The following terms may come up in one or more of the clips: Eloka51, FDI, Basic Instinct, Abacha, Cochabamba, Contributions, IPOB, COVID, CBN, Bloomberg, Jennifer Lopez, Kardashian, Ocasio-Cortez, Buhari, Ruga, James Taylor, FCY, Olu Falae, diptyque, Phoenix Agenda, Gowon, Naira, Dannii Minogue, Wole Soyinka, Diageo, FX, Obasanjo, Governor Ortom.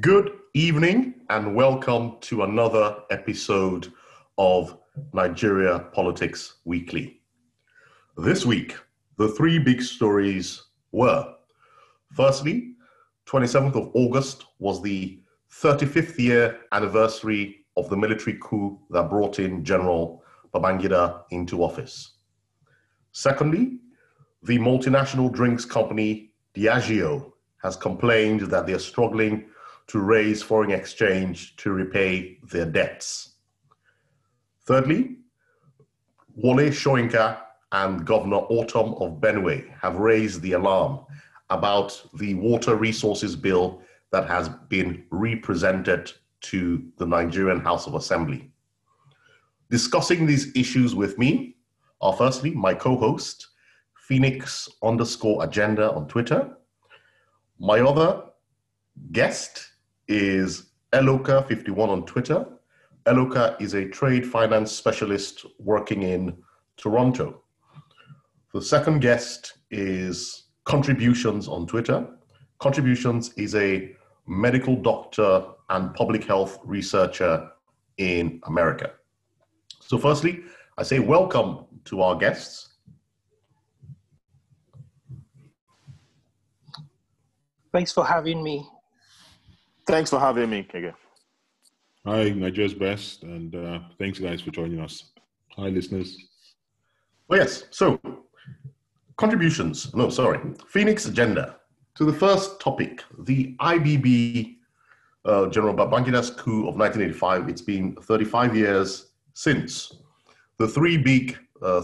Good evening and welcome to another episode of Nigeria Politics Weekly. This week, the three big stories were, firstly, 27th of August was the 35th year anniversary of the military coup that brought in General Babangida into office. Secondly, the multinational drinks company Diageo has complained that they are struggling to raise foreign exchange to repay their debts. Thirdly, Wole Soyinka and Governor Ortom of Benue have raised the alarm about the water resources bill that has been re-presented to the Nigerian House of Assembly. Discussing these issues with me are firstly my co-host, Phoenix_Agenda on Twitter. My other guest is Eloka51 on Twitter. Eloka is a trade finance specialist working in Toronto. The second guest is Contributions on Twitter. Contributions is a medical doctor and public health researcher in America. So firstly, I say welcome to our guests. Thanks for having me. Thanks for having me, Kege. Hi, Nigeria's best, and thanks guys for joining us. Hi, listeners. Oh yes, so contributions, no, sorry, Phoenix Agenda. To the first topic, the IBB, General Babangida's coup of 1985, it's been 35 years since. The three big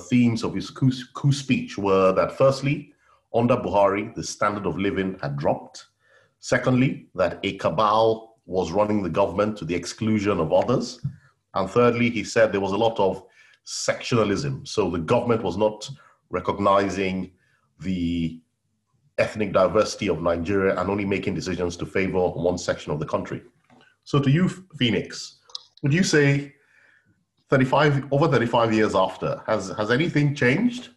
themes of his coup speech were that firstly, under Buhari, the standard of living had dropped. Secondly, that a cabal was running the government to the exclusion of others. And thirdly, he said there was a lot of sectionalism. So the government was not recognizing the ethnic diversity of Nigeria and only making decisions to favor one section of the country. So to you, Phoenix, would you say over 35 years after, has anything changed?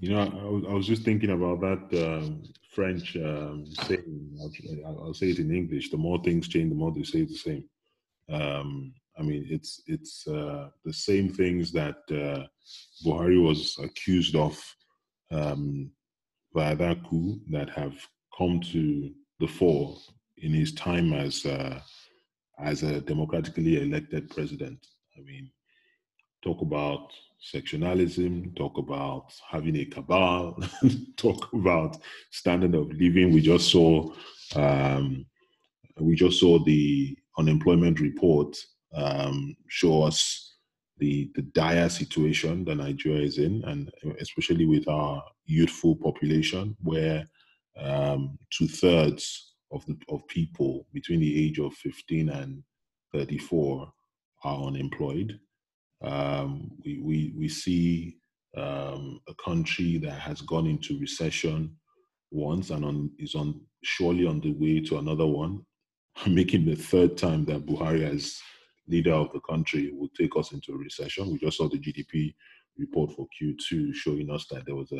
You know, I was just thinking about that French saying. I'll say it in English: the more things change, the more they stay the same. I mean, it's the same things that Buhari was accused of by that coup that have come to the fore in his time as a democratically elected president. I mean, talk about sectionalism, talk about having a cabal, talk about standard of living. We just saw the unemployment report show us the dire situation that Nigeria is in, and especially with our youthful population, where 2/3 of people between the age of 15 and 34 are unemployed. We see a country that has gone into recession once and is surely on the way to another one, making the third time that Buhari as leader of the country will take us into a recession. We just saw the GDP report for Q2 showing us that there was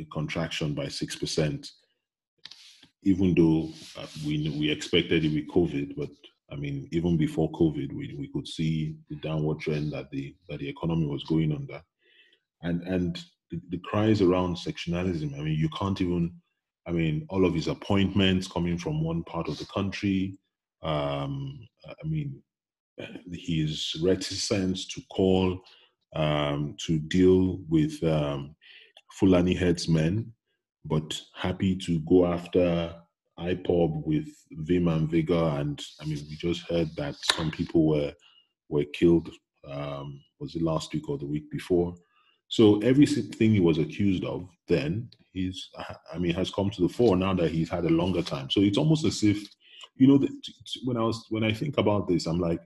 a contraction by 6%, even though we expected it with COVID, but I mean, even before COVID, we could see the downward trend that the economy was going under. And the cries around sectionalism, I mean, you can't even, I mean, all of his appointments coming from one part of the country, I mean, his reticence to call, to deal with Fulani headsmen, but happy to go after IPOB with vim and vigor, and I mean, we just heard that some people were killed. Was it last week or the week before? So everything he was accused of then, has come to the fore now that he's had a longer time. So it's almost as if, you know, when I think about this, I'm like,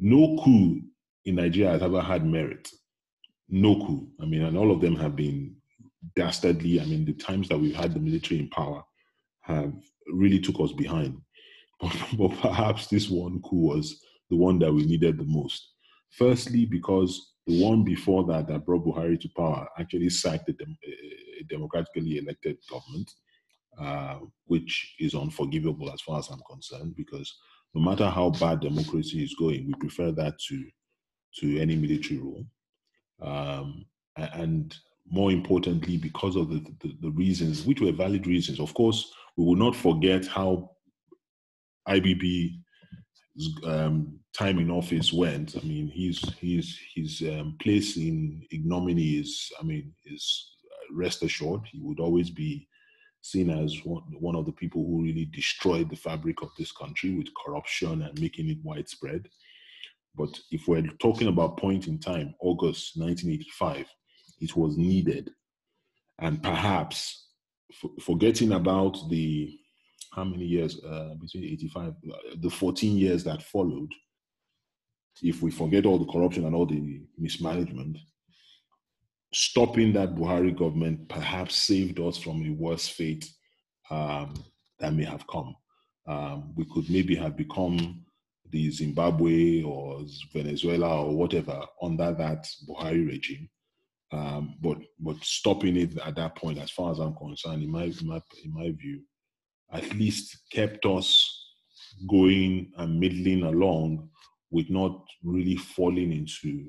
no coup in Nigeria has ever had merit. No coup. I mean, and all of them have been dastardly. I mean, the times that we've had the military in power have really took us behind, but perhaps this one coup was the one that we needed the most. Firstly, because the one before that brought Buhari to power actually sacked a democratically elected government, which is unforgivable as far as I'm concerned, because no matter how bad democracy is going, we prefer that to any military rule. And more importantly, because of the reasons, which were valid reasons. Of course, we will not forget how IBB's time in office went. I mean, his place in ignominy is, I mean, is rest assured, he would always be seen as one of the people who really destroyed the fabric of this country with corruption and making it widespread. But if we're talking about point in time, August 1985, it was needed. And perhaps forgetting about the, how many years, between 85, the 14 years that followed, if we forget all the corruption and all the mismanagement, stopping that Buhari government perhaps saved us from a worse fate that may have come. We could maybe have become the Zimbabwe or Venezuela or whatever under that Buhari regime. But stopping it at that point, as far as I'm concerned, in my view, at least kept us going and middling along with not really falling into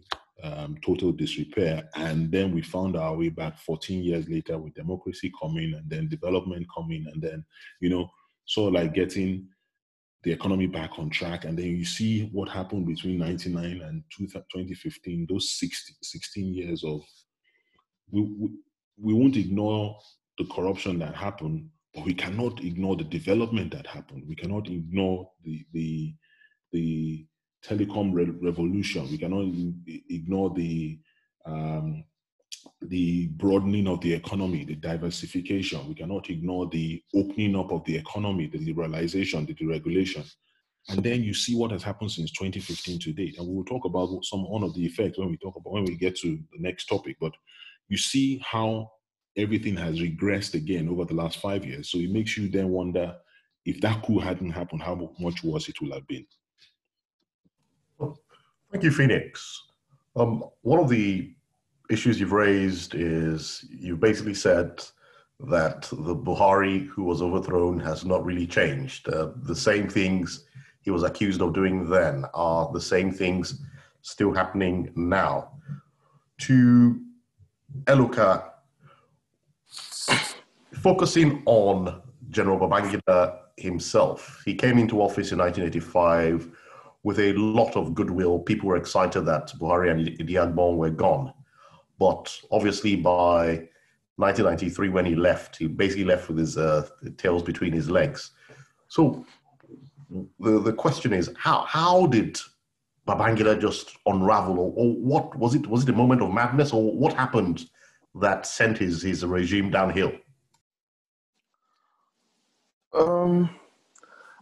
total disrepair. And then we found our way back 14 years later with democracy coming and then development coming and then, you know, sort of like getting the economy back on track. And then you see what happened between 1999 and 2015, those 16 years of, we won't ignore the corruption that happened, but we cannot ignore the development that happened. We cannot ignore the telecom revolution. We cannot ignore the broadening of the economy, the diversification. We cannot ignore the opening up of the economy, the liberalization, the deregulation. And then you see what has happened since 2015 to date. And we will talk about one of the effects when we get to the next topic. But you see how everything has regressed again over the last 5 years. So it makes you then wonder, if that coup hadn't happened, how much worse it would have been. Thank you, Phoenix. One of the issues you've raised is you've basically said that the Buhari who was overthrown has not really changed. The same things he was accused of doing then are the same things still happening now. To Eloka, focusing on General Babangida himself, he came into office in 1985 with a lot of goodwill. People were excited that Buhari and Idi Agbon were gone. But obviously by 1993, when he left, he basically left with his tails between his legs. So the question is, how did Babangida just unravel? Or what was it? Was it a moment of madness? Or what happened that sent his regime downhill?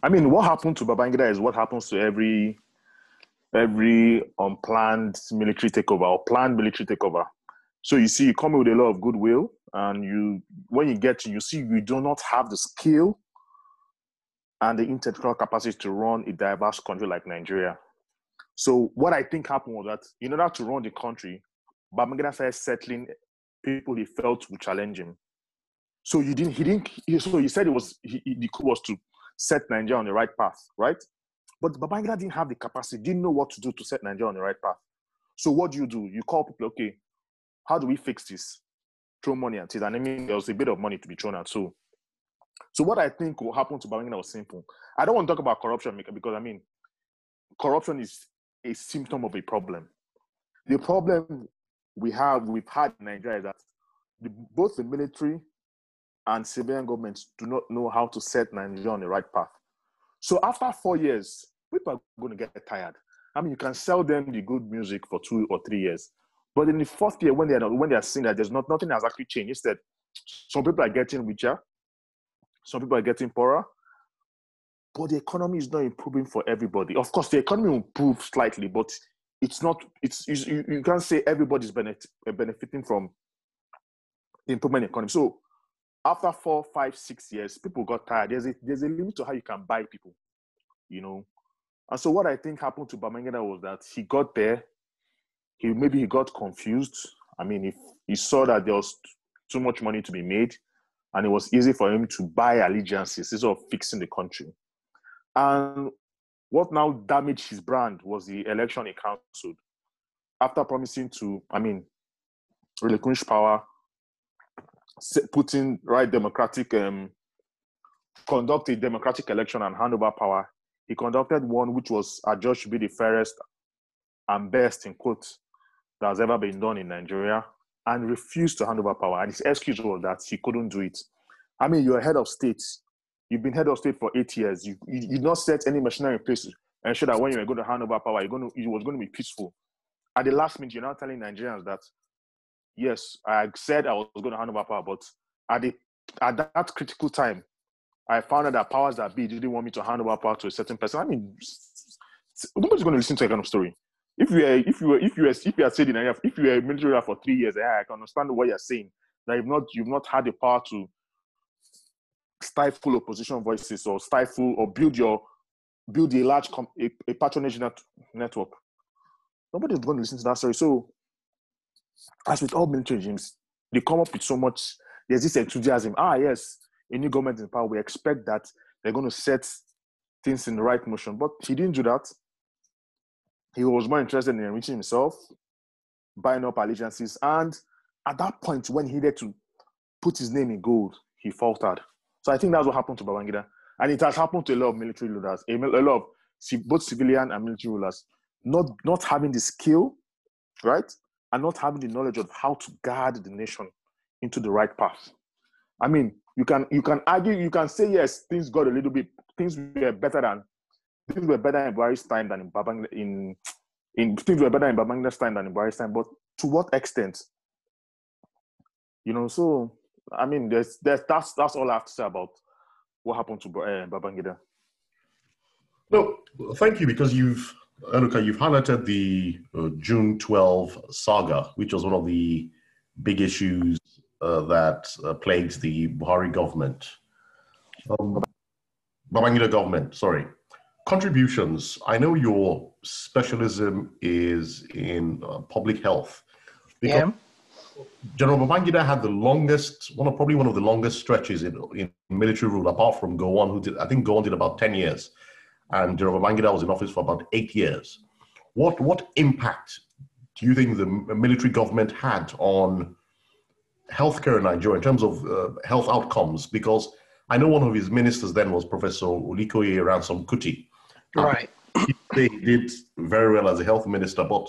I mean, what happened to Babangida is what happens to every unplanned military takeover or planned military takeover. So you see, you come in with a lot of goodwill, and when you get to, you see you do not have the skill and the intellectual capacity to run a diverse country like Nigeria. So what I think happened was that in order to run the country, Babangida started settling people he felt would challenge him. So he said the coup was to set Nigeria on the right path, right? But Babangida didn't have the capacity, didn't know what to do to set Nigeria on the right path. So what do? You call people, okay, how do we fix this? Throw money at it. And I mean, there was a bit of money to be thrown at. So what I think will happen to Babangida was simple. I don't want to talk about corruption because, I mean, corruption is a symptom of a problem. The problem we've had in Nigeria is that both the military and civilian governments do not know how to set Nigeria on the right path. So after 4 years, people are going to get tired. I mean, you can sell them the good music for 2 or 3 years, but in the fourth year, when they are seeing that there's nothing has actually changed, instead, some people are getting richer, some people are getting poorer, but the economy is not improving for everybody. Of course, the economy will improve slightly, but it's not. You can't say everybody's benefiting from the improvement in the economy. So after 4, 5, 6 years, people got tired. There's a limit to how you can buy people, you know. And so what I think happened to Babangida was that he got there. Maybe he got confused. I mean, he saw that there was too much money to be made. and it was easy for him to buy allegiances instead of fixing the country. And what now damaged his brand was the election he cancelled. After promising to, relinquish power, putting right democratic, conduct a democratic election and hand over power, he conducted one which was adjudged to be the fairest and best, in quotes, that has ever been done in Nigeria, and refused to hand over power. And his excuse was that he couldn't do it. I mean, you're head of state. You've been head of state for 8 years. You did not set any machinery in place to ensure that when you were going to hand over power, it was going to be peaceful. At the last minute, you're now telling Nigerians that, yes, I said I was going to hand over power, but at that critical time, I found out that powers that be didn't want me to hand over power to a certain person. I mean, nobody's going to listen to a kind of story. If you were a military leader for 3 years, I can understand what you're saying. That you've not had the power to stifle opposition voices or build a large patronage network. Nobody's going to listen to that story. So, as with all military regimes, they come up with so much. There's this enthusiasm. Yes, a new government in power. We expect that they're going to set things in the right motion. But he didn't do that. He was more interested in enriching himself, buying up allegiances. And at that point, when he needed to put his name in gold, he faltered. So I think that's what happened to Babangida. And it has happened to a lot of military leaders, a lot of both civilian and military rulers, not having the skill, right? And not having the knowledge of how to guide the nation into the right path. I mean, you can argue, you can say, yes, things were better in Buhari's time than in Babangida's time than in Buhari's time, but to what extent? You know, so I mean, that's all I have to say about what happened to Babangida. No, thank you, because you've highlighted the June 12 saga, which was one of the big issues that plagued the Buhari government, Babangida government. Sorry. Contributions. I know your specialism is in public health. Yeah. General Babangida had probably one of the longest stretches in military rule, apart from Gowon, who did about 10 years. And General Babangida was in office for about 8 years. What impact do you think the military government had on healthcare in Nigeria in terms of health outcomes? Because I know one of his ministers then was Professor Olikoye Ransome-Kuti. Right. They did very well as a health minister, but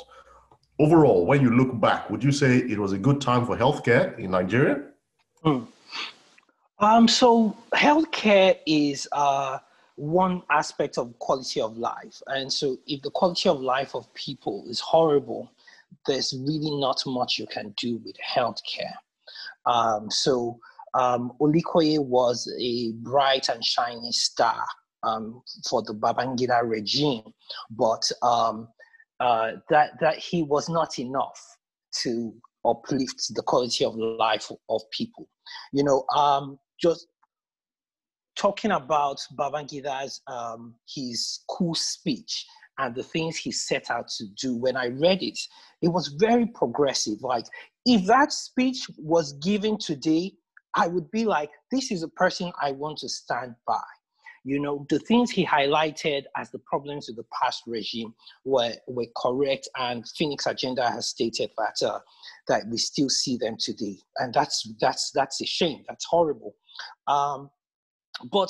overall, when you look back, would you say it was a good time for healthcare in Nigeria? So healthcare is one aspect of quality of life. And so if the quality of life of people is horrible, there's really not much you can do with healthcare. Olikoye was a bright and shiny star for the Babangida regime, but that he was not enough to uplift the quality of life of people. You know, just talking about Babangida's his coup speech and the things he set out to do, when I read it, it was very progressive. Like, if that speech was given today, I would be like, this is a person I want to stand by. You know, the things he highlighted as the problems of the past regime were correct, and Phoenix Agenda has stated that we still see them today, and that's a shame. That's horrible. But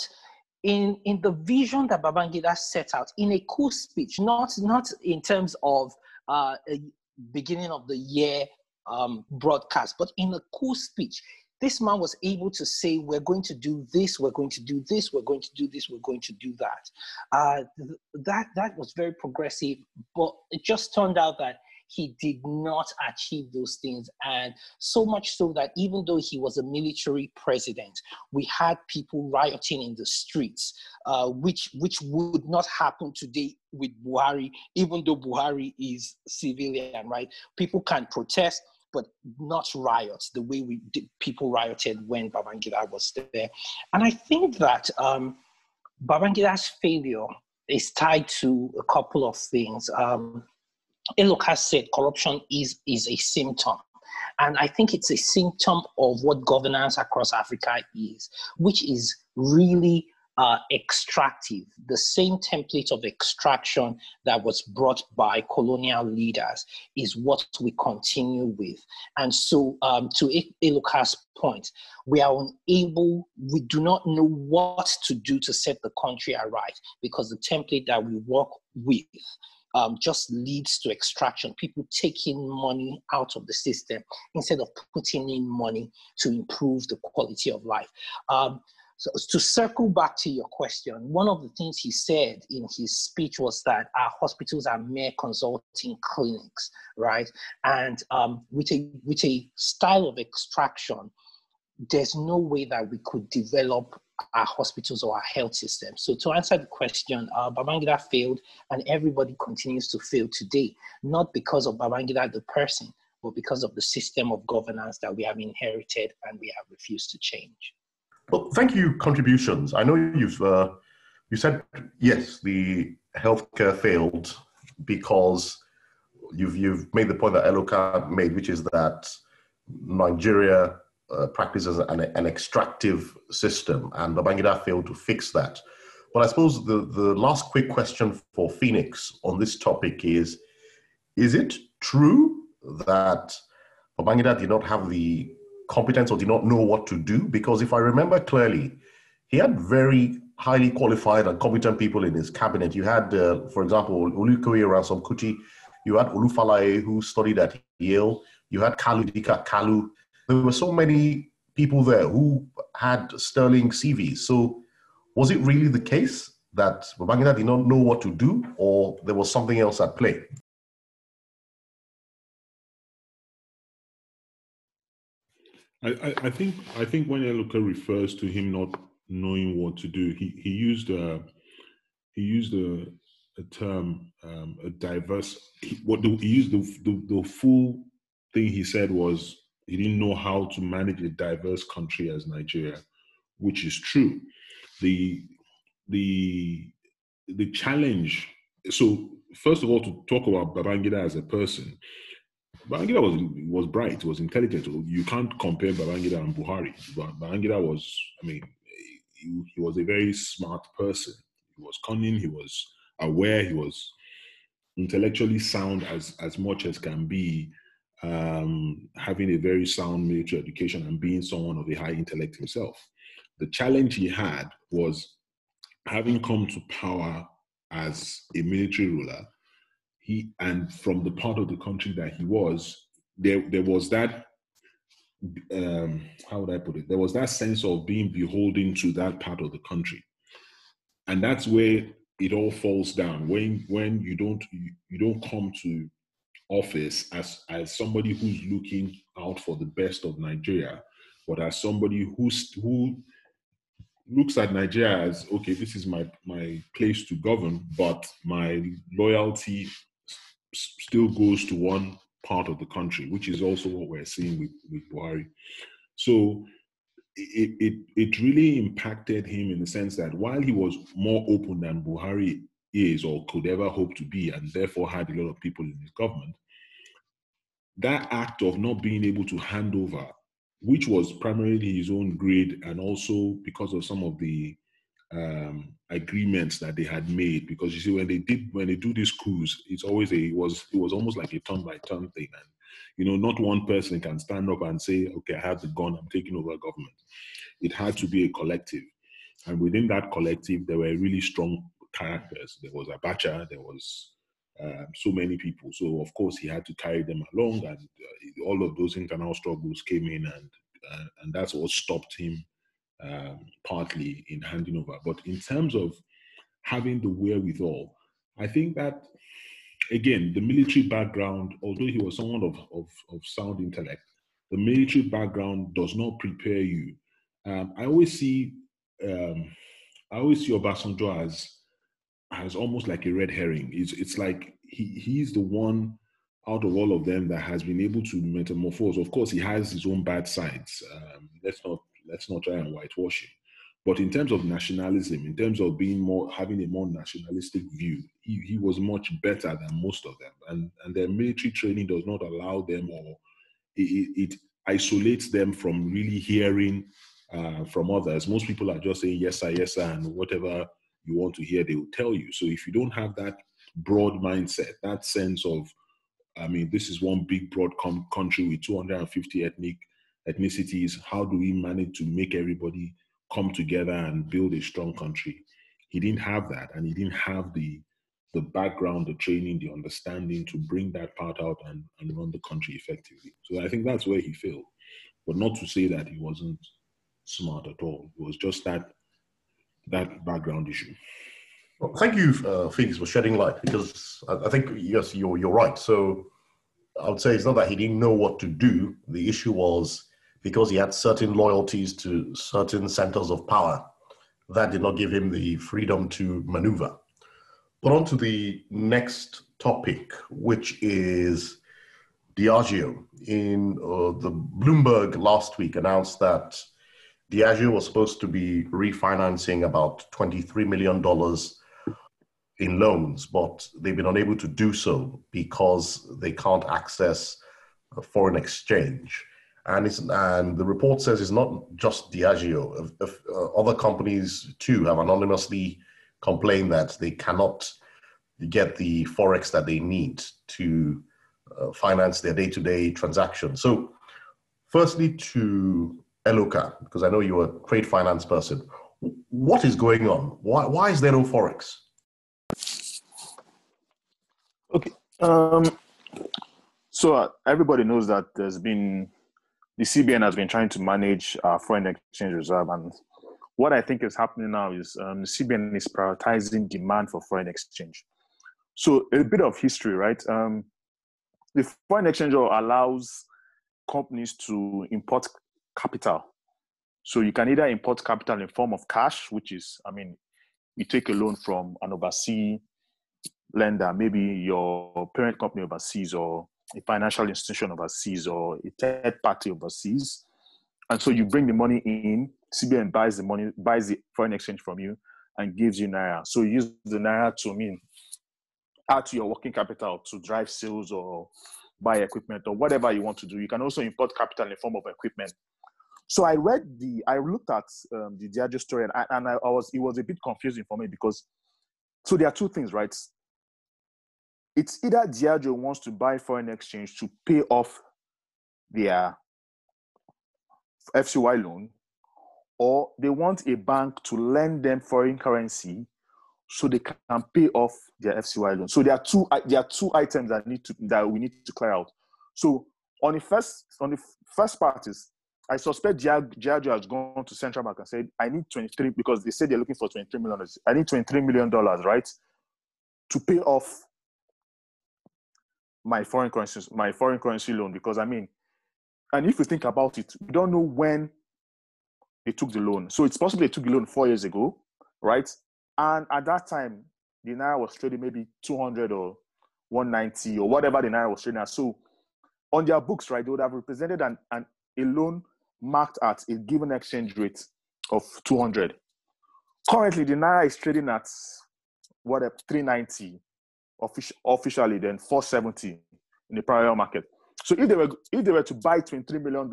in the vision that Babangida set out in a cool speech, not in terms of beginning of the year broadcast, but in a cool speech, this man was able to say, we're going to do this, we're going to do this, we're going to do this, we're going to do that. That was very progressive, but it just turned out that he did not achieve those things. And so much so that even though he was a military president, we had people rioting in the streets, which would not happen today with Buhari, even though Buhari is civilian, right? People can protest, but not riots the way people rioted when Babangida was there. And I think that Babangida's failure is tied to a couple of things. Eloka said corruption is a symptom. And I think it's a symptom of what governance across Africa is, which is really extractive, the same template of extraction that was brought by colonial leaders is what we continue with. And so to Eloka's point, we are unable, we do not know what to do to set the country aright, because the template that we work with just leads to extraction, people taking money out of the system instead of putting in money to improve the quality of life. So to circle back to your question, one of the things he said in his speech was that our hospitals are mere consulting clinics, right? And with a style of extraction, there's no way that we could develop our hospitals or our health system. So to answer the question, Babangida failed, and everybody continues to fail today, not because of Babangida the person, but because of the system of governance that we have inherited and we have refused to change. Well, thank you, Contributions. I know you've you said, yes, the healthcare failed because you've made the point that Eloka made, which is that Nigeria practices an extractive system, and Babangida failed to fix that. But I suppose the last quick question for Phoenix on this topic is it true that Babangida did not have the competence or did not know what to do? Because if I remember clearly, he had very highly qualified and competent people in his cabinet. You had, for example, Olikoye Ransome-Kuti, you had Olu Falae, who studied at Yale, you had Kalu Dika Kalu. There were so many people there who had sterling CVs. So was it really the case that Babangida did not know what to do, or there was something else at play? I think when Eloka refers to him not knowing what to do, he used a term, a diverse. He used the full thing. He said was he didn't know how to manage a diverse country as Nigeria, which is true. The challenge. So first of all, to talk about Babangida as a person. Babangida was bright, was intelligent. You can't compare Babangida and Buhari. Babangida was, I mean, he was a very smart person. He was cunning, he was aware, he was intellectually sound as much as can be, having a very sound military education and being someone of a high intellect himself. The challenge he had was, having come to power as a military ruler, and from the part of the country that he was, there was that, how would I put it? There was that sense of being beholden to that part of the country. And that's where it all falls down. When you don't come to office as somebody who's looking out for the best of Nigeria, but as somebody who looks at Nigeria as, okay, this is my place to govern, but my loyalty still goes to one part of the country, which is also what we're seeing with Buhari. So it really impacted him in the sense that while he was more open than Buhari is or could ever hope to be, and therefore had a lot of people in his government, that act of not being able to hand over, which was primarily his own grade and also because of some of the agreements that they had made. Because you see, when they do these coups, it's always it was almost like a turn-by-turn thing. And you know, not one person can stand up and say, okay, I have the gun, I'm taking over government. It had to be a collective. And within that collective, there were really strong characters. There was Abacha, there was so many people. So of course he had to carry them along, and all of those internal struggles came in, and that's what stopped him. Partly in handing over. But in terms of having the wherewithal, I think that, again, the military background, although he was someone of sound intellect, the military background does not prepare you. I always see Obasanjo as almost like a red herring. It's like he's the one out of all of them that has been able to metamorphose. Of course, he has his own bad sides. Let's not try and whitewash him. But in terms of nationalism, in terms of having a more nationalistic view, he was much better than most of them. And their military training does not allow them, or it isolates them from really hearing from others. Most people are just saying, yes, sir, and whatever you want to hear, they will tell you. So if you don't have that broad mindset, that sense of, I mean, this is one big broad country with 250 ethnicities, how do we manage to make everybody come together and build a strong country? He didn't have that, and he didn't have the background, the training, the understanding to bring that part out and run the country effectively. So I think that's where he failed. But not to say that he wasn't smart at all. It was just that background issue. Well, thank you, Phoenix, for shedding light, because I think, yes, you're right. So I would say it's not that he didn't know what to do. The issue was because he had certain loyalties to certain centers of power that did not give him the freedom to maneuver. But on to the next topic, which is Diageo. In the Bloomberg last week announced that Diageo was supposed to be refinancing about $23 million in loans, but they've been unable to do so because they can't access foreign exchange. And the report says it's not just Diageo. Other companies too have anonymously complained that they cannot get the forex that they need to finance their day-to-day transactions. So firstly to Eloka, because I know you're a trade finance person. What is going on? Why is there no forex? Okay. So everybody knows that there's been... The CBN has been trying to manage our foreign exchange reserve, and what I think is happening now is the CBN is prioritizing demand for foreign exchange. So a bit of history, right? The foreign exchange allows companies to import capital. So you can either import capital in form of cash, which is, I mean, you take a loan from an overseas lender, maybe your parent company overseas, or a financial institution overseas, or a third party overseas. And so you bring the money in, CBN buys the money, buys the foreign exchange from you and gives you Naira. So you use the Naira to add to your working capital to drive sales or buy equipment or whatever you want to do. You can also import capital in the form of equipment. So I looked at the Diageo story, and it was a bit confusing for me because, so there are two things, right? It's either Diageo wants to buy foreign exchange to pay off their FCY loan, or they want a bank to lend them foreign currency so they can pay off their FCY loan. So there are two items that we need to clear out. So on the first part is, I suspect Diageo has gone to Central Bank and said, I need 23, because they said they're looking for $23 million. I need $23 million, right, to pay off my foreign currency loan, because and if you think about it, we don't know when they took the loan. So it's possible they took the loan 4 years ago, right? And at that time, the Naira was trading maybe 200 or 190 or whatever the Naira was trading at. So on their books, right, they would have represented a loan marked at a given exchange rate of 200. Currently, the Naira is trading at 390. Officially, then 470 in the parallel market. So if they were to buy $23 million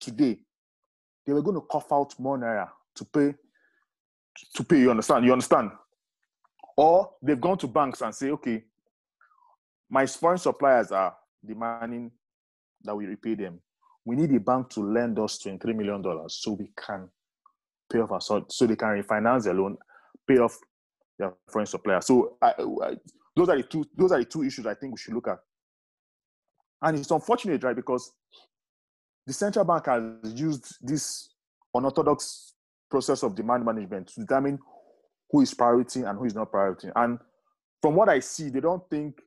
today, they were going to cough out more Naira to pay. You understand? Or they've gone to banks and say, okay, my foreign suppliers are demanding that we repay them. We need a bank to lend us $23 million so we can pay off so they can refinance their loan, pay off their foreign supplier. So Those are the two issues I think we should look at. And it's unfortunate, right, because the central bank has used this unorthodox process of demand management to determine who is priority and who is not priority. And from what I see, they don't think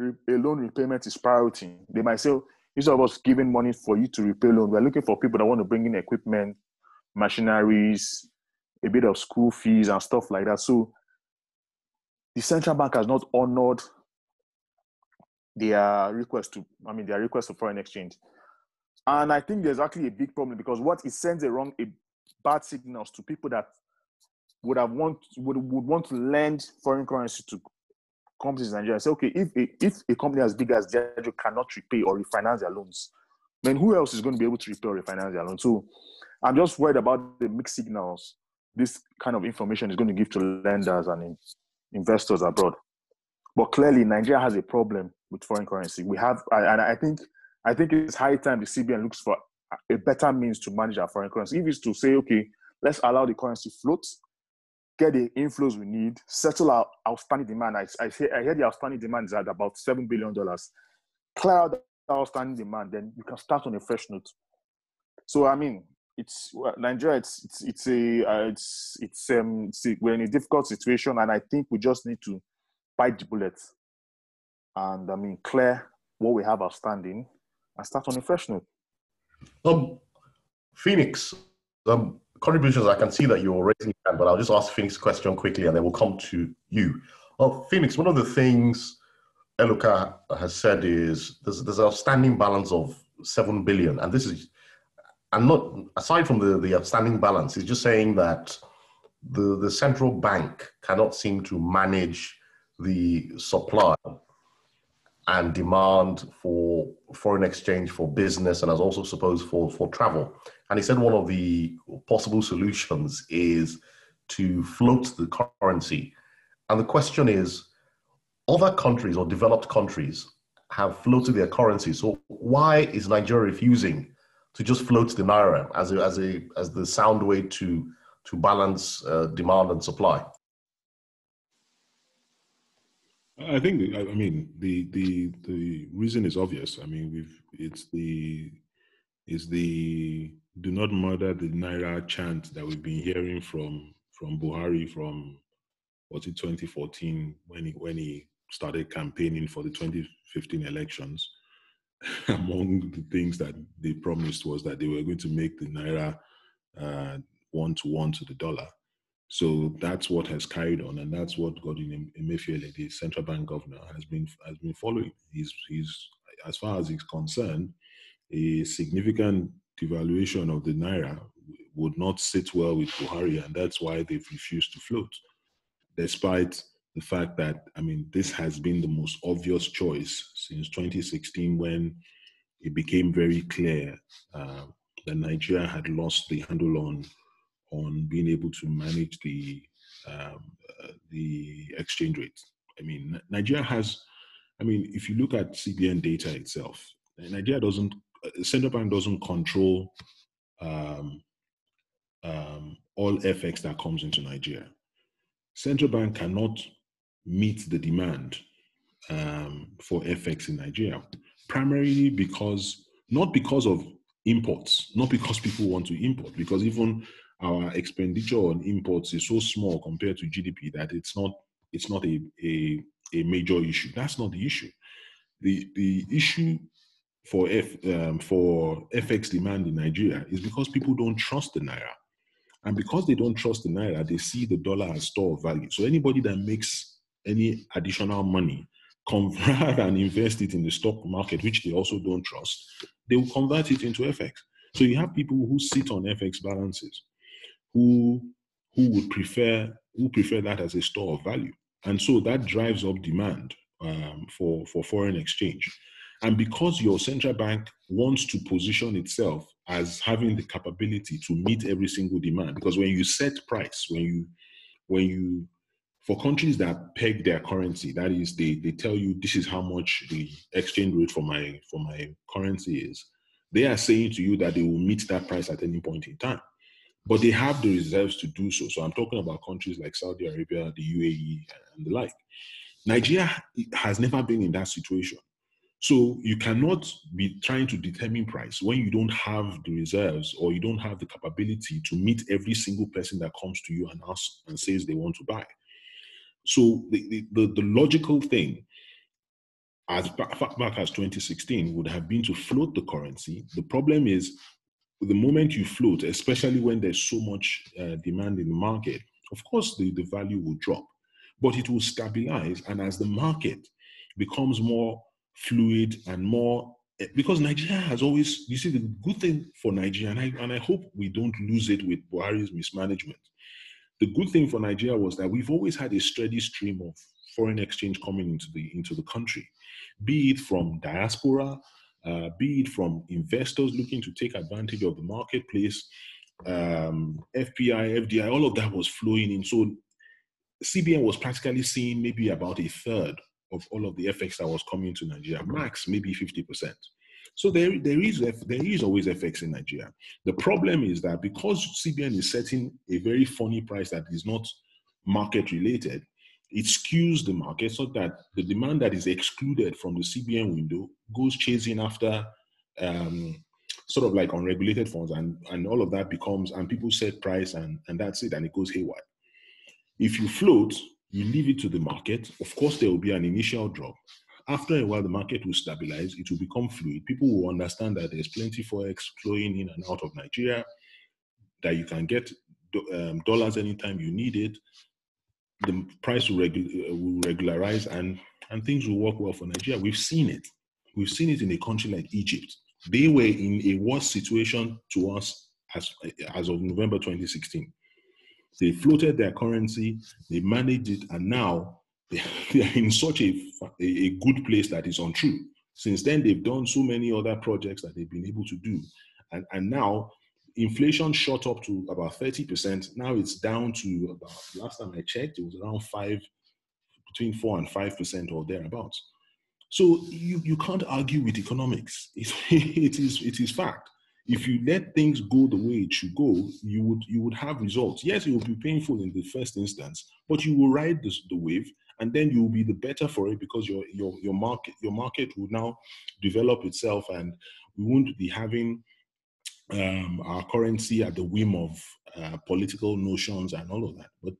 a loan repayment is priority. They might say, instead of us giving money for you to repay loan, we're looking for people that want to bring in equipment, machineries, a bit of school fees and stuff like that. So the central bank has not honored their request for foreign exchange. And I think there's actually a big problem, because what it sends a bad signals to people that would want to lend foreign currency to companies in Nigeria. Say, okay, if a company as big as Diageo cannot repay or refinance their loans, then who else is going to be able to repay or refinance their loan? So I'm just worried about the mixed signals this kind of information is going to give to lenders and investors abroad. But clearly, Nigeria has a problem with foreign currency. We have, and I think it's high time the CBN looks for a better means to manage our foreign currency. If it's to say, okay, let's allow the currency float, get the inflows we need, settle our outstanding demand. I hear the outstanding demand is at about $7 billion. Clear out the outstanding demand, then we can start on a fresh note. So, I mean, it's Nigeria. We're in a difficult situation, and I think we just need to bite the bullet, and I mean clear what we have outstanding and start on a fresh note. Phoenix, Contributions. I can see that you're raising your hand, but I'll just ask Phoenix a question quickly, and then we'll come to you. Phoenix, one of the things Eloka has said is there's an outstanding balance of $7 billion, and this is. And not aside from the outstanding balance, it's just saying that the central bank cannot seem to manage the supply and demand for foreign exchange for business and as also supposed for travel. And he said one of the possible solutions is to float the currency. And the question is, other countries or developed countries have floated their currency. So why is Nigeria refusing to just float the naira as the sound way to balance demand and supply? I think the reason is obvious. I mean, it's the do not murder the naira chant that we've been hearing from Buhari from 2014 when he started campaigning for the 2015 elections. Among the things that they promised was that they were going to make the naira 1-to-1 to the dollar. So that's what has carried on, and that's what Godwin Emefiele, the central bank governor, has been following. He's as far as he's concerned, a significant devaluation of the naira would not sit well with Buhari, and that's why they've refused to float, despite the fact that, I mean, this has been the most obvious choice since 2016 when it became very clear that Nigeria had lost the handle on being able to manage the exchange rate. I mean, Nigeria has, I mean, if you look at CBN data itself, Nigeria doesn't, central bank doesn't control all FX that comes into Nigeria. Central bank cannot meet the demand for FX in Nigeria, primarily not because of imports, not because people want to import, because even our expenditure on imports is so small compared to GDP that it's not a major issue. That's not the issue. The issue for FX demand in Nigeria is because people don't trust the naira. And because they don't trust the naira, they see the dollar as store of value. So anybody that makes any additional money, convert and invest it in the stock market, which they also don't trust, they will convert it into FX. So you have people who sit on FX balances, who prefer that as a store of value. And so that drives up demand for foreign exchange. And because your central bank wants to position itself as having the capability to meet every single demand, because when you set price, for countries that peg their currency, that is, they tell you this is how much the exchange rate for my currency is, they are saying to you that they will meet that price at any point in time. But they have the reserves to do so. So I'm talking about countries like Saudi Arabia, the UAE, and the like. Nigeria has never been in that situation. So you cannot be trying to determine price when you don't have the reserves or you don't have the capability to meet every single person that comes to you and asks and says they want to buy. So the logical thing as back as 2016 would have been to float the currency. The problem is the moment you float, especially when there's so much demand in the market, of course the value will drop, but it will stabilize. And as the market becomes more fluid and more, because Nigeria has always, you see, the good thing for Nigeria, and I hope we don't lose it with Buhari's mismanagement. The good thing for Nigeria was that we've always had a steady stream of foreign exchange coming into the country, be it from diaspora, be it from investors looking to take advantage of the marketplace, FPI, FDI, all of that was flowing in. So CBN was practically seeing maybe about a third of all of the FX that was coming to Nigeria, max maybe 50%. So there is always FX in Nigeria. The problem is that because CBN is setting a very funny price that is not market related, it skews the market so that the demand that is excluded from the CBN window goes chasing after sort of like unregulated funds, and all of that becomes, and people set price and that's it, and it goes haywire. If you float, you leave it to the market. Of course, there will be an initial drop. After a while, the market will stabilize. It will become fluid. People will understand that there's plenty of forex flowing in and out of Nigeria, that you can get dollars anytime you need it. The price will regularize, and things will work well for Nigeria. We've seen it. We've seen it in a country like Egypt. They were in a worse situation to us as of November 2016. They floated their currency, they managed it, and now they are in such a good place that is untrue. Since then, they've done so many other projects that they've been able to do. And now, inflation shot up to about 30%. Now it's down to about, last time I checked, it was around between 4% and 5% or thereabouts. So you can't argue with economics. It is fact. If you let things go the way it should go, you would have results. Yes, it will be painful in the first instance, but you will ride the wave, and then you will be the better for it, because your market will now develop itself, and we won't be having our currency at the whim of political notions and all of that. But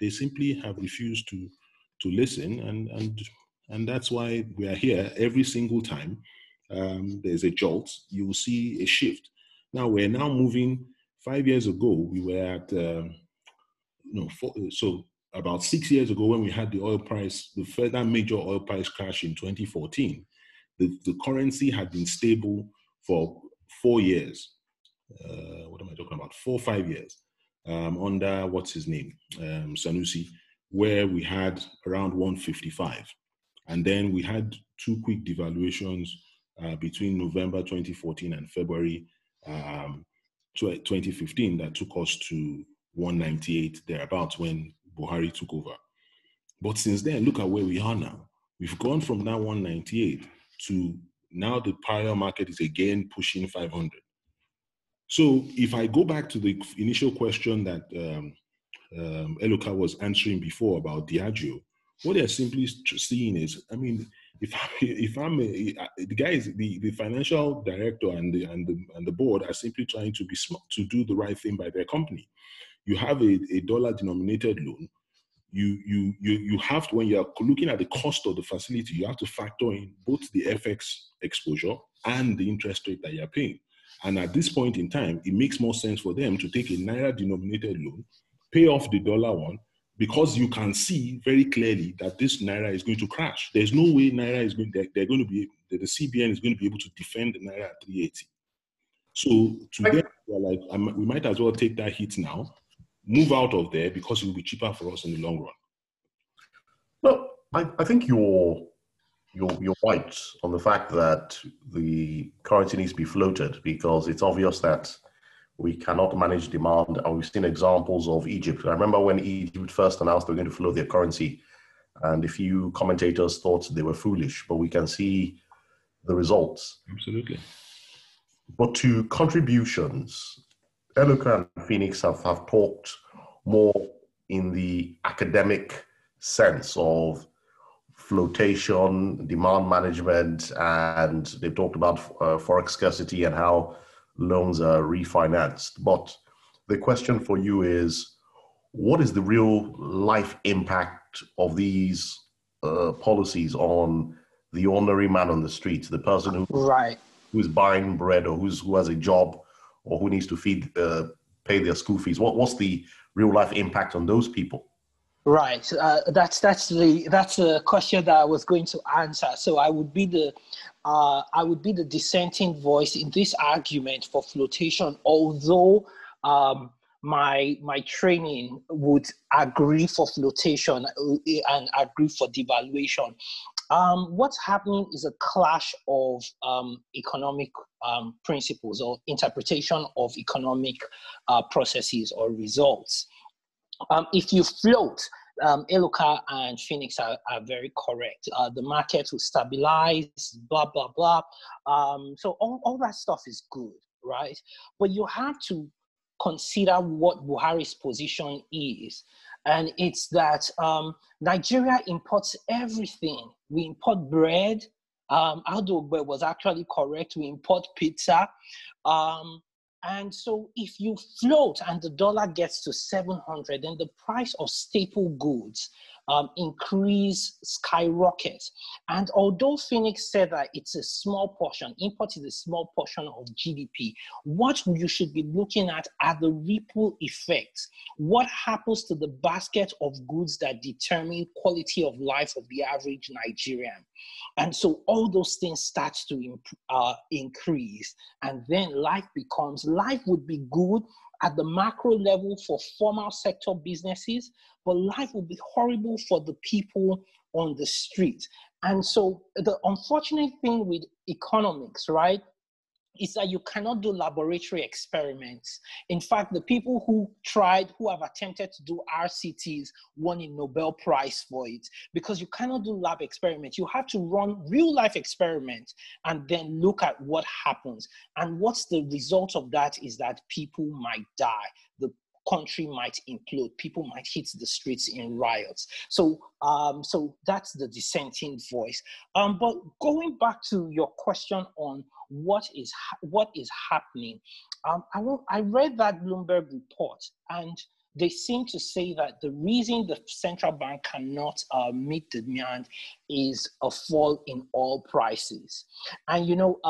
they simply have refused to listen, and that's why we are here every single time. There's a jolt, you will see a shift. Now we're now moving. 5 years ago, we were at, about 6 years ago when we had the oil price, the further major oil price crash in 2014, the currency had been stable for 4 years. What am I talking about? 4 or 5 years under, what's his name? Sanusi, where we had around 155. And then we had two quick devaluations between November 2014 and February 2015 that took us to 198 thereabouts when Buhari took over. But since then, look at where we are now. We've gone from that 198 to now the parallel market is again pushing 500. So if I go back to the initial question that Eloka was answering before about Diageo, what they're simply seeing is, I mean, the financial director and the board are simply trying to be smart, to do the right thing by their company. You have a dollar-denominated loan. You have to, when you are looking at the cost of the facility, you have to factor in both the FX exposure and the interest rate that you are paying. And at this point in time, it makes more sense for them to take a naira-denominated loan, pay off the dollar one, because you can see very clearly that this naira is going to crash. There's no way naira is going. They're going to be. The CBN is going to be able to defend the naira at 380. So today we're like, we might as well take that hit now, move out of there because it will be cheaper for us in the long run. Well, I think you're right on the fact that the currency needs to be floated, because it's obvious that we cannot manage demand, and we've seen examples of Egypt. I remember when Egypt first announced they were going to float their currency, and a few commentators thought they were foolish, but we can see the results. Absolutely. But to contributions, Eloka and Phoenix have talked more in the academic sense of flotation, demand management, and they've talked about forex scarcity and how loans are refinanced. But the question for you is, what is the real life impact of these policies on the ordinary man on the street, the person who's buying bread, or who has a job, or who needs to pay their school fees? What's the real life impact on those people? Right, that's the question that I was going to answer. So I would be the dissenting voice in this argument for flotation, although my training would agree for flotation and agree for devaluation. What's happening is a clash of economic principles or interpretation of economic processes or results. If you float, Eloka and Phoenix are very correct. The market will stabilize, blah, blah, blah. So all that stuff is good, right? But you have to consider what Buhari's position is. And it's that Nigeria imports everything. We import bread. Aldo was actually correct. We import pizza. And so if you float and the dollar gets to 700, then the price of staple goods skyrocket. And although Phoenix said that it's a small portion, import is a small portion of GDP, what you should be looking at are the ripple effects. What happens to the basket of goods that determine quality of life of the average Nigerian? And so all those things start to increase. And then life would be good at the macro level for formal sector businesses, but life will be horrible for the people on the street. And so the unfortunate thing with economics, right, is that you cannot do laboratory experiments. In fact, the people who have attempted to do RCTs won a Nobel Prize for it, because you cannot do lab experiments. You have to run real life experiments and then look at what happens. And what's the result of that is that people might die. The country might implode. People might hit the streets in riots. So, so that's the dissenting voice. But going back to your question on what is happening, I read that Bloomberg report, and they seem to say that the reason the central bank cannot meet demand is a fall in oil prices. And you know,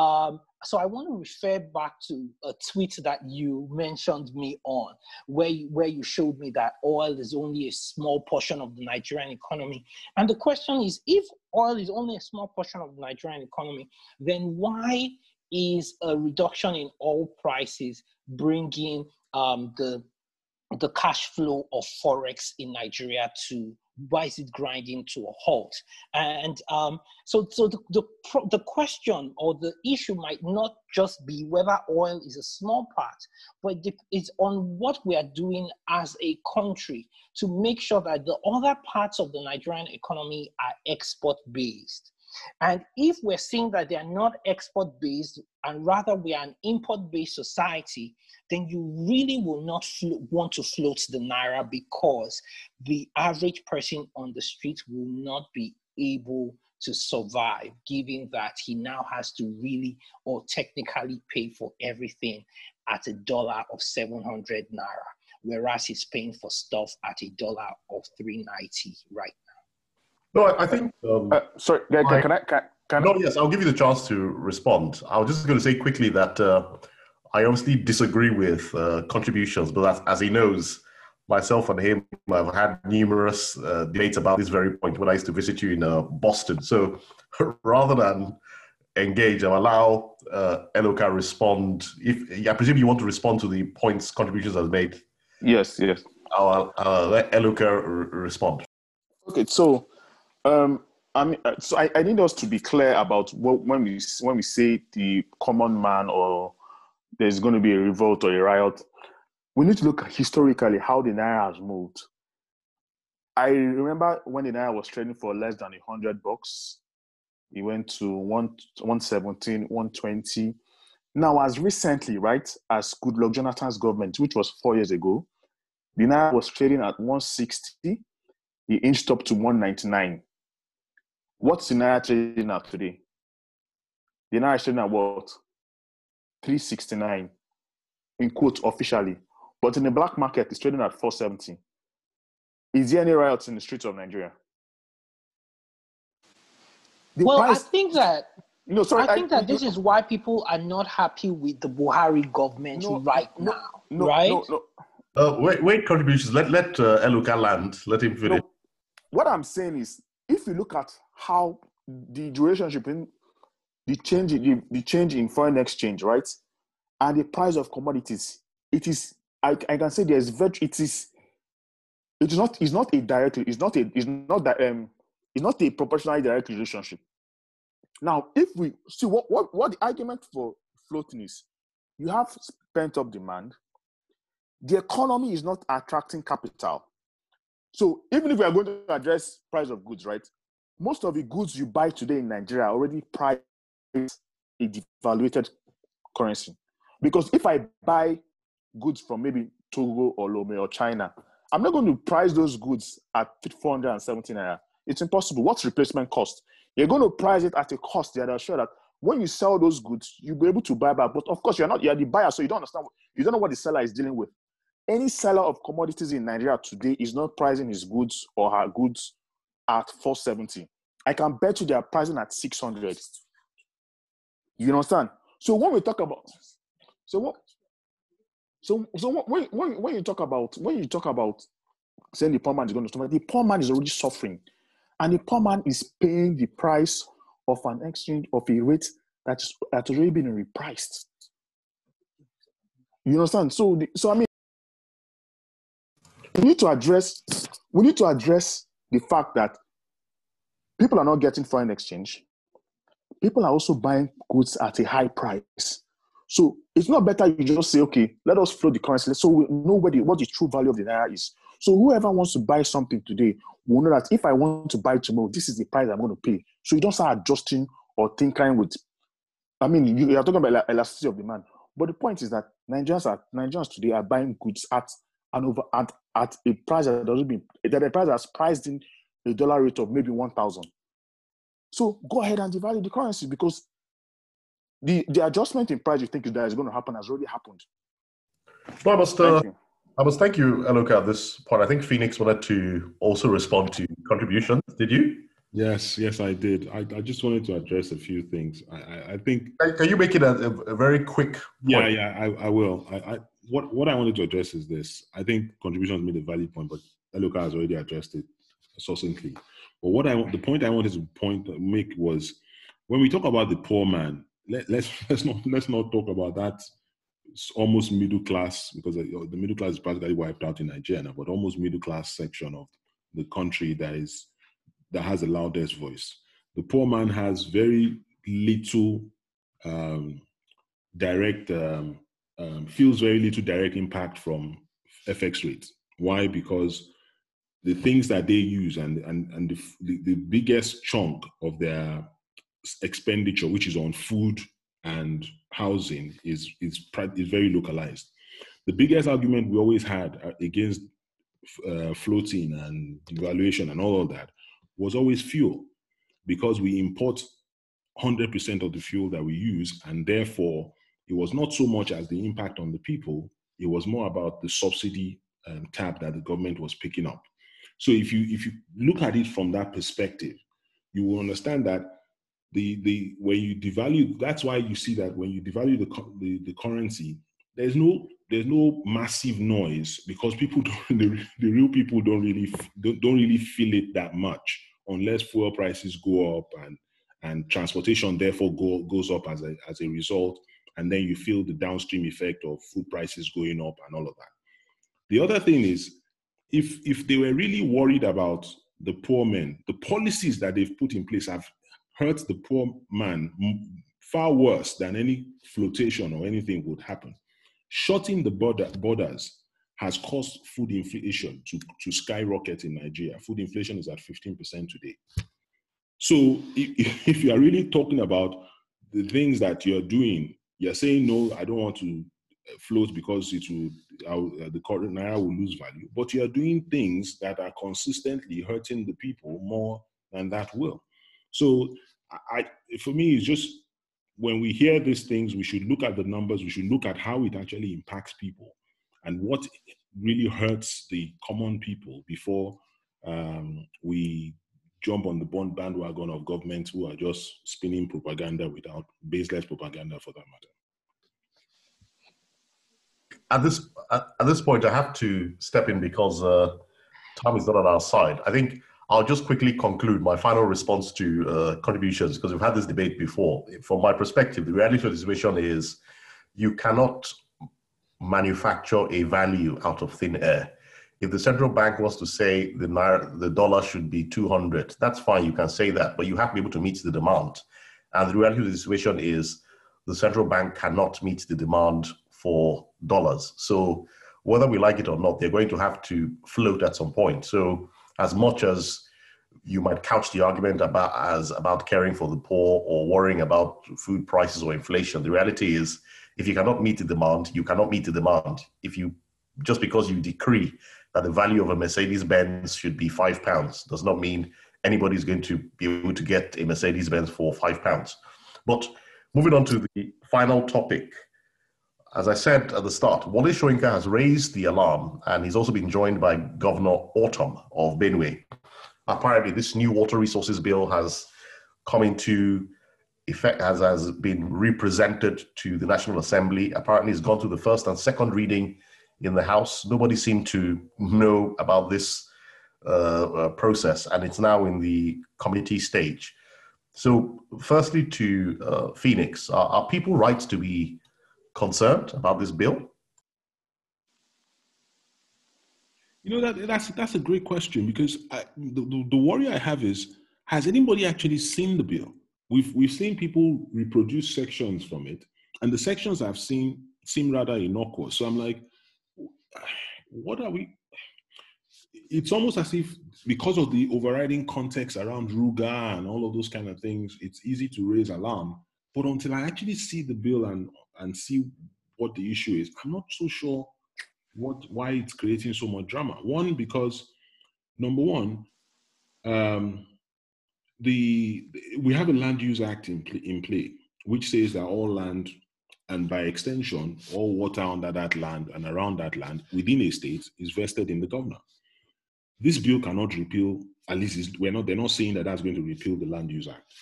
so I want to refer back to a tweet that you mentioned me on, where you showed me that oil is only a small portion of the Nigerian economy. And the question is, if oil is only a small portion of the Nigerian economy, then why is a reduction in oil prices bringing the cash flow of Forex in Nigeria to, why is it grinding to a halt? And so the question or the issue might not just be whether oil is a small part, but it's on what we are doing as a country to make sure that the other parts of the Nigerian economy are export-based. And if we're seeing that they are not export-based, and rather we are an import-based society, then you really will not want to float the Naira, because the average person on the street will not be able to survive, given that he now has to really or technically pay for everything at a dollar of 700 Naira, whereas he's ppaying for stuff at a dollar of 390 right now. No, I think... sorry, can I? No, yes, I'll give you the chance to respond. I was just going to say quickly that I obviously disagree with contributions, but as he knows, myself and him, I've had numerous debates about this very point when I used to visit you in Boston. So rather than engage, I'll allow Eloka respond. If I presume you want to respond to the points contributions have made. Yes, yes. I'll let Eloka respond. Okay, so... I need us to be clear about when we say the common man or there's going to be a revolt or a riot, we need to look historically how the Naira has moved. I remember when the Naira was trading for less than $100, it went to 117, 120. Now, as recently, right, as Goodluck Jonathan's government, which was 4 years ago, the Naira was trading at 160. It inched up to 199. What's the Naira trading at today? The Naira is trading at what? 369, in quotes, officially. But in the black market, it's trading at 470. Is there any riots in the streets of Nigeria? I think that this is why people are not happy with the Buhari government right now. Wait, contributions. Let Eloka land. Let him finish. No, what I'm saying is, if you look at how the relationship in the change in foreign exchange, right, and the price of commodities, it is I can say there's virtue. It is not a direct. It's not a. It's not that It's not a proportionally direct relationship. Now, if we see what the argument for floating is, you have pent-up demand. The economy is not attracting capital. So even if we are going to address price of goods, right? Most of the goods you buy today in Nigeria are already priced in a devaluated currency. Because if I buy goods from maybe Togo or Lomé or China, I'm not going to price those goods at 470 naira. It's impossible. What's replacement cost? You're going to price it at a cost that assure that when you sell those goods, you'll be able to buy back. But of course, you're the buyer, so you don't understand. You don't know what the seller is dealing with. Any seller of commodities in Nigeria today is not pricing his goods or her goods at 470. I can bet you they are pricing at 600. You understand? So when we talk about, when you talk about saying the poor man is going to suffer, the poor man is already suffering, and the poor man is paying the price of an exchange of a rate that's already been repriced. You understand? So I mean, we need to address the fact that people are not getting foreign exchange. People are also buying goods at a high price. So it's not better you just say, okay, let us float the currency so we know what the true value of the naira is. So whoever wants to buy something today will know that if I want to buy tomorrow, this is the price I'm going to pay. So you don't start adjusting or tinkering with. I mean, you are talking about elasticity of demand. But the point is that Nigerians today are buying goods at a price that doesn't mean that a price that's priced in a dollar rate of maybe 1,000. So go ahead and devalue the currency, because the adjustment in price you think that is going to happen has already happened. Well, I must thank you, Eloka, at this point. I think Phoenix wanted to also respond to contributions. Did you? Yes, I did. I just wanted to address a few things. I think. Can you make it a very quick point? I will. What I wanted to address is this. I think contributions made a valid point, but Eloka has already addressed it succinctly. But the point I wanted to make was, when we talk about the poor man, let's not talk about that almost middle class, because the middle class is practically wiped out in Nigeria now, but almost middle class section of the country that has the loudest voice. The poor man has very little direct. Feels very little direct impact from FX rates. Why? Because the things that they use and the biggest chunk of their expenditure, which is on food and housing, is very localized. The biggest argument we always had against floating and devaluation and all of that was always fuel, because we import 100% of the fuel that we use, and therefore it was not so much as the impact on the people, it was more about the subsidy tab that the government was picking up. So if you look at it from that perspective, you will understand that when you devalue, that's why you see that when you devalue the currency, there's no massive noise, because people the real people don't really feel it that much, unless fuel prices go up and transportation therefore goes up as a result. And then you feel the downstream effect of food prices going up and all of that. The other thing is, if they were really worried about the poor man, the policies that they've put in place have hurt the poor man far worse than any flotation or anything would happen. Shutting the borders has caused food inflation to skyrocket in Nigeria. Food inflation is at 15% today. So if you are really talking about the things that you're doing, you're saying, no, I don't want to float because the current naira will lose value. But you are doing things that are consistently hurting the people more than that will. So for me, it's just when we hear these things, we should look at the numbers. We should look at how it actually impacts people and what really hurts the common people before we jump on the bandwagon of governments who are just spinning propaganda without baseless propaganda, for that matter. At this point, I have to step in because time is not on our side. I think I'll just quickly conclude my final response to contributions, because we've had this debate before. From my perspective, the reality of the situation is you cannot manufacture a value out of thin air. If the central bank was to say the dollar should be 200, that's fine, you can say that, but you have to be able to meet the demand. And the reality of the situation is the central bank cannot meet the demand for dollars. So whether we like it or not, they're going to have to float at some point. So as much as you might couch the argument about caring for the poor or worrying about food prices or inflation, the reality is if you cannot meet the demand, you cannot meet the demand. If you, just because you decree that the value of a Mercedes-Benz should be £5 does not mean anybody's going to be able to get a Mercedes-Benz for £5. But moving on to the final topic, as I said at the start, Wole Soyinka has raised the alarm, and he's also been joined by Governor Ortom of Benue. Apparently, this new water resources bill has come into effect, has been represented to the National Assembly. Apparently, it's gone through the first and second reading in the House. Nobody seemed to know about this process, and it's now in the committee stage. So firstly to Phoenix, are people right to be concerned about this bill? You know, that's a great question, because the worry I have is, has anybody actually seen the bill? We've seen people reproduce sections from it, and the sections I've seen seem rather innocuous. So I'm like, what are we? It's almost as if, because of the overriding context around Ruga and all of those kind of things, it's easy to raise alarm. But until I actually see the bill and see what the issue is, I'm not so sure why it's creating so much drama. One, because number one, we have a Land Use Act in play, which says that all land, and by extension, all water under that land and around that land within a state, is vested in the governor. This bill cannot repeal, at least they're not saying that that's going to repeal the Land Use Act.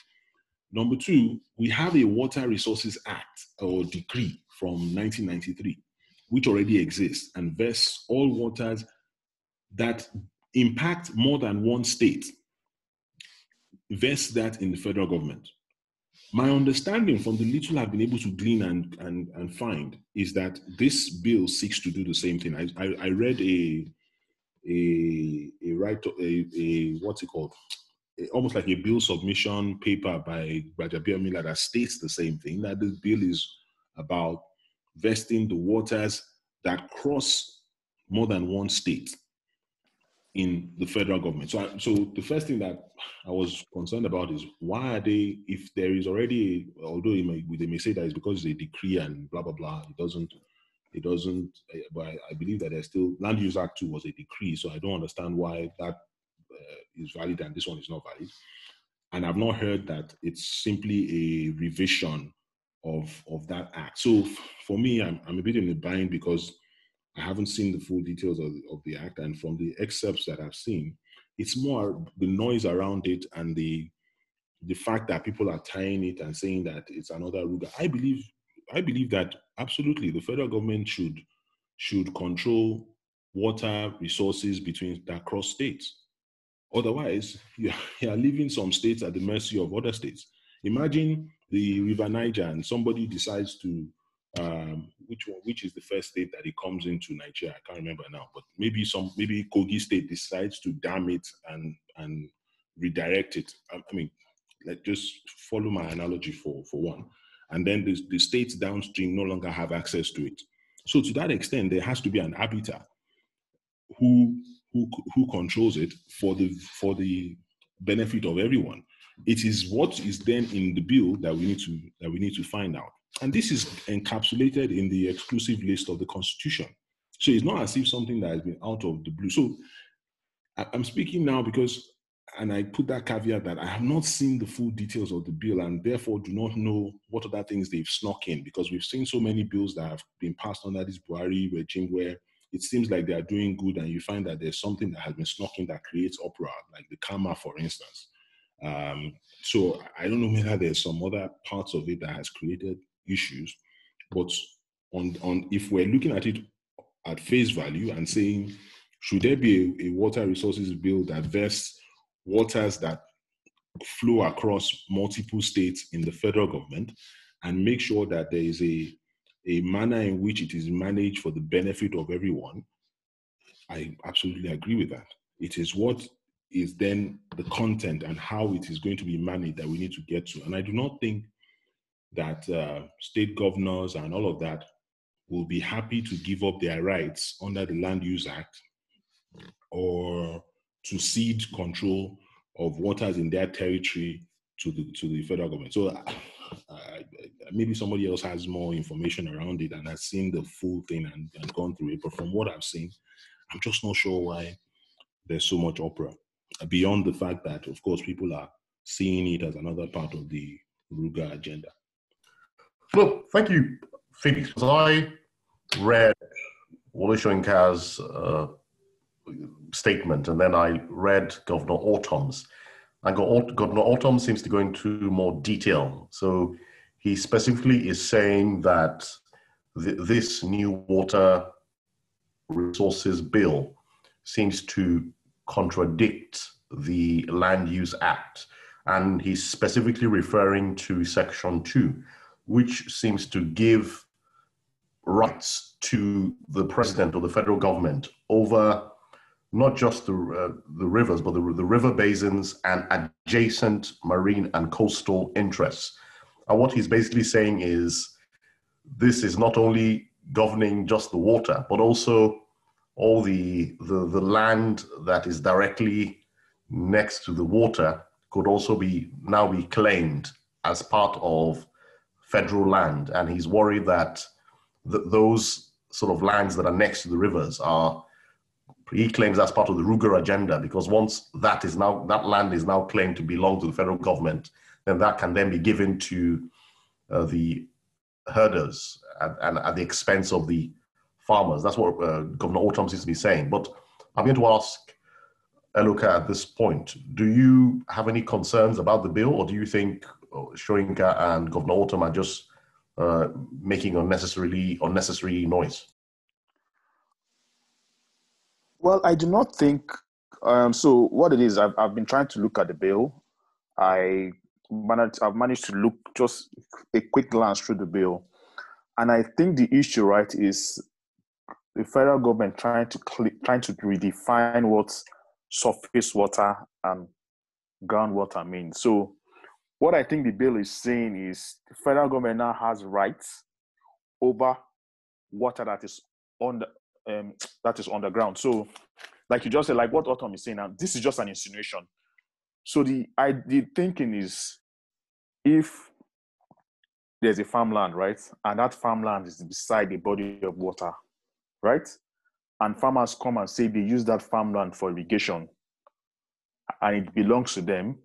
Number two, we have a Water Resources Act or decree from 1993, which already exists and vests all waters that impact more than one state, vests that in the federal government. My understanding from the little I've been able to glean and find is that this bill seeks to do the same thing. I read almost like a bill submission paper by Roger B. Miller that states the same thing, that this bill is about vesting the waters that cross more than one state in the federal government. So the first thing that I was concerned about is, why are they, if there is already, although they may say that it's because they decree and blah, blah, blah, it doesn't, but I believe that there's still, Land Use Act 2 was a decree, so I don't understand why that is valid and this one is not valid. And I've not heard that it's simply a revision of that act. So for me, I'm a bit in a bind, because I haven't seen the full details of the act, and from the excerpts that I've seen, it's more the noise around it and the fact that people are tying it and saying that it's another Ruga. I believe that absolutely the federal government should control water resources between that cross states. Otherwise, you are leaving some states at the mercy of other states. Imagine the River Niger, and somebody decides to. Which is the first state that it comes into, Nigeria? I can't remember now, but maybe Kogi State decides to dam it and redirect it. I mean, like, just follow my analogy for one, and then the states downstream no longer have access to it. So to that extent, there has to be an arbiter who controls it for the benefit of everyone. It is what is then in the bill that we need to find out. And this is encapsulated in the exclusive list of the Constitution. So it's not as if something that has been out of the blue. So I'm speaking now because, and I put that caveat that I have not seen the full details of the bill, and therefore do not know what other things they've snuck in, because we've seen so many bills that have been passed under this Buhari regime where it seems like they are doing good, and you find that there's something that has been snuck in that creates uproar, like the Kama, for instance. So I don't know whether there's some other parts of it that has created issues, but on if we're looking at it at face value and saying, should there be a water resources bill that vests waters that flow across multiple states in the federal government and make sure that there is a manner in which it is managed for the benefit of everyone, I absolutely agree with that. It is what is then the content and how it is going to be managed that we need to get to. And I do not think that state governors and all of that will be happy to give up their rights under the Land Use Act or to cede control of waters in their territory to the federal government. So maybe somebody else has more information around it and has seen the full thing and gone through it. But from what I've seen, I'm just not sure why there's so much opera. Beyond the fact that, of course, people are seeing it as another part of the Ruga agenda. Well, thank you, Phoenix. As I read Wole Soyinka's statement, and then I read Governor Ortom's, and Governor Ortom seems to go into more detail. So he specifically is saying that this new water resources bill seems to contradict the Land Use Act. And he's specifically referring to Section 2, which seems to give rights to the president or the federal government over not just the rivers, but the river basins and adjacent marine and coastal interests. And what he's basically saying is this is not only governing just the water, but also all the land that is directly next to the water could also now be claimed as part of federal land. And he's worried that those sort of lands that are next to the rivers are, he claims, that's part of the Ruga agenda, because once that land is now claimed to belong to the federal government, then that can then be given to the herders and at the expense of the farmers. That's what Governor Ortom seems to be saying. But I'm going to ask Eloka at this point, do you have any concerns about the bill, or do you think Soyinka and Governor Ortom are just making unnecessary noise? Well, I do not think, so what it is, I've been trying to look at the bill. I've managed to look just a quick glance through the bill. And I think the issue, right, is the federal government trying to redefine what surface water and groundwater mean. So what I think the bill is saying is the federal government now has rights over water that is on the that is underground. So, like you just said, like what Ortom is saying now, this is just an insinuation. So the thinking is, if there's a farmland, right, and that farmland is beside a body of water, right, and farmers come and say they use that farmland for irrigation, and it belongs to them,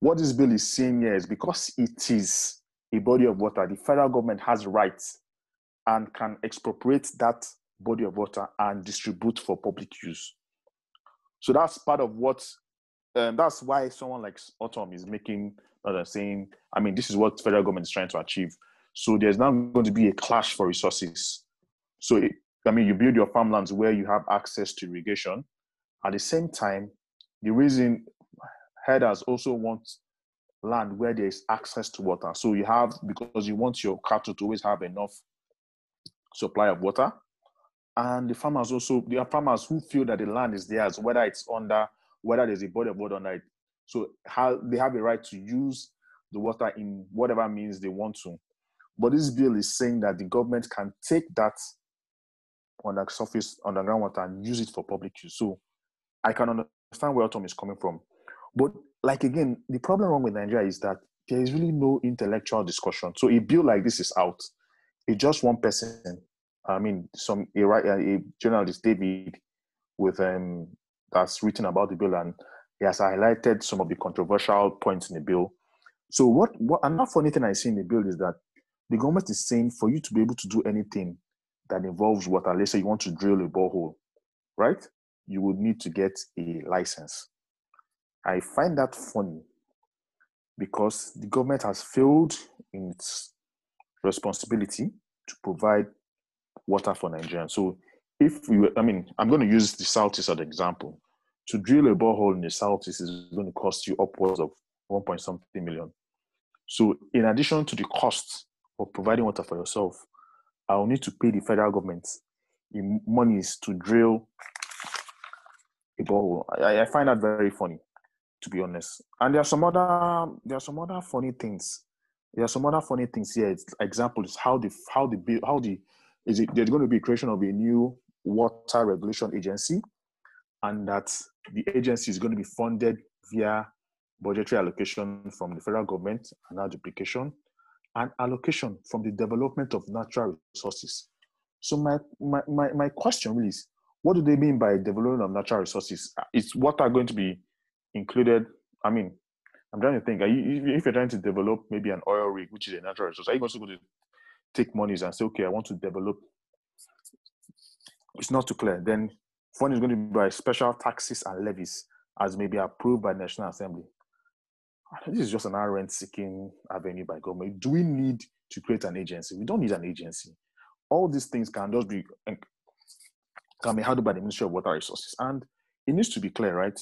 what this bill is saying here is because it is a body of water, the federal government has rights and can expropriate that body of water and distribute for public use. So that's part of what, that's why someone like Ortom is making, saying, I mean, this is what federal government is trying to achieve. So there's now going to be a clash for resources. So, you build your farmlands where you have access to irrigation. At the same time, the reason herders also want land where there is access to water. So you have, because you want your cattle to always have enough supply of water. And the farmers also, there are farmers who feel that the land is theirs, whether there's a body of water on it. So they have a right to use the water in whatever means they want to. But this bill is saying that the government can take that underground water and use it for public use. So I can understand where Ortom is coming from. But like again, the problem wrong with Nigeria is that there is really no intellectual discussion. So a bill like this is out. It's just one person. A journalist, David, that's written about the bill, and he has highlighted some of the controversial points in the bill. So what another funny thing I see in the bill is that the government is saying for you to be able to do anything that involves water, let's say you want to drill a borehole, right? You would need to get a license. I find that funny because the government has failed in its responsibility to provide water for Nigerians. So I'm going to use the Southeast as an example. To drill a borehole in the Southeast is going to cost you upwards of 1.something million. So in addition to the cost of providing water for yourself, I'll need to pay the federal government in monies to drill a borehole. I find that very funny, to be honest. And there are some other funny things. There are some other funny things here. It's examples there's going to be a creation of a new water regulation agency, and that the agency is going to be funded via budgetary allocation from the federal government and duplication, and allocation from the development of natural resources. So my question really is, what do they mean by development of natural resources? It's what are going to be included? I mean, I'm trying to think, if you're trying to develop maybe an oil rig, which is a natural resource, are you also going to take monies and say, okay, I want to develop? It's not too clear. Then funding is going to be by special taxes and levies as may be approved by National Assembly. This is just an rent-seeking avenue by government. Do we need to create an agency? We don't need an agency. All these things can just be handled by the Ministry of Water Resources. And it needs to be clear, right?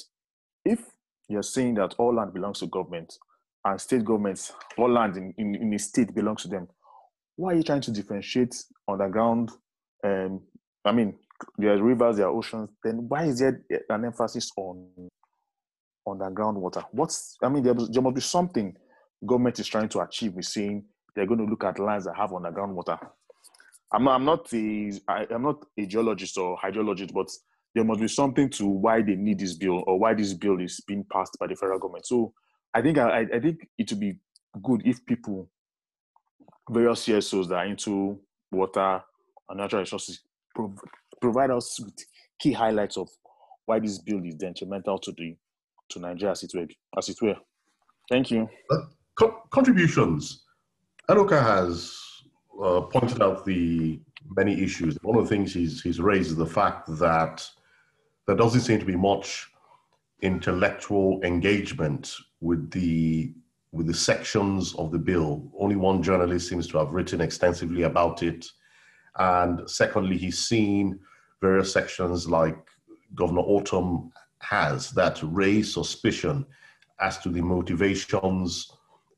If you're saying that all land belongs to government and state governments, all land in the state belongs to them, why are you trying to differentiate underground? There are rivers, there are oceans. Then why is there an emphasis on underground water? There must be something government is trying to achieve with saying they're going to look at lands that have underground water. I'm not a geologist or hydrologist, but there must be something to why they need this bill or why this bill is being passed by the federal government. So I think it would be good if people, various CSOs that are into water and natural resources, provide us with key highlights of why this bill is detrimental to Nigeria as it were. Thank you. Contributions. Eloka has pointed out the many issues. One of the things he's raised is the fact that there doesn't seem to be much intellectual engagement with the sections of the bill. Only one journalist seems to have written extensively about it. And secondly, he's seen various sections like Governor Ortom has that raise suspicion as to the motivations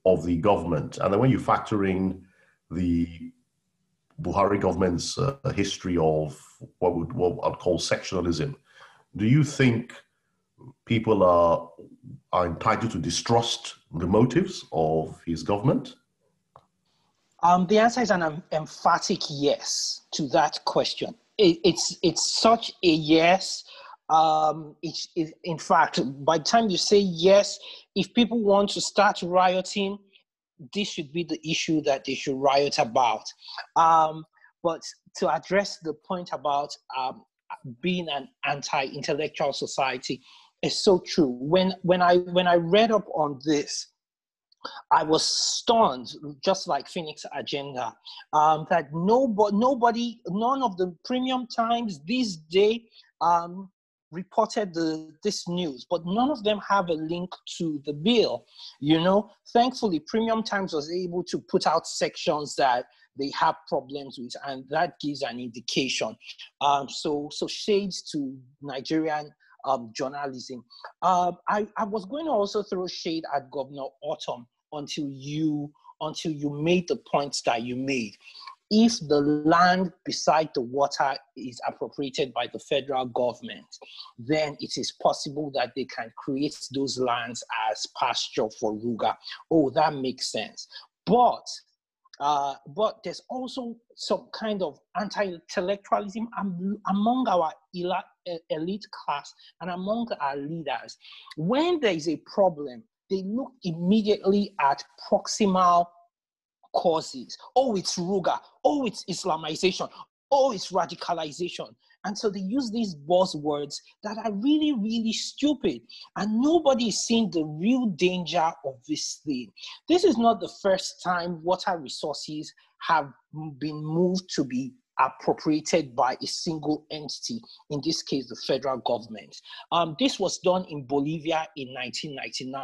of the government. And then when you factor in the Buhari government's history of what I'd call sectionalism, do you think people are entitled to distrust the motives of his government? The answer is an emphatic yes to that question. It's such a yes. In fact, by the time you say yes, if people want to start rioting, this should be the issue that they should riot about. But to address the point about being an anti-intellectual society, is so true. When I read up on this, I was stunned, just like Phoenix Agenda, that nobody, none of the premium times this day reported this news, but none of them have a link to the bill. You know, thankfully, Premium Times was able to put out sections that they have problems with, and that gives an indication. So shades to Nigerian journalism. I was going to also throw shade at Governor Ortom until you made the points that you made. If the land beside the water is appropriated by the federal government, then it is possible that they can create those lands as pasture for Ruga. Oh, that makes sense. But there's also some kind of anti-intellectualism among our elite class and among our leaders. When there is a problem, they look immediately at proximal causes. Oh, it's Ruga. Oh, it's Islamization. Oh, it's radicalization. And so they use these buzzwords that are really, really stupid. And nobody is seeing the real danger of this thing. This is not the first time water resources have been moved to be appropriated by a single entity, in this case, the federal government. This was done in Bolivia in 1999.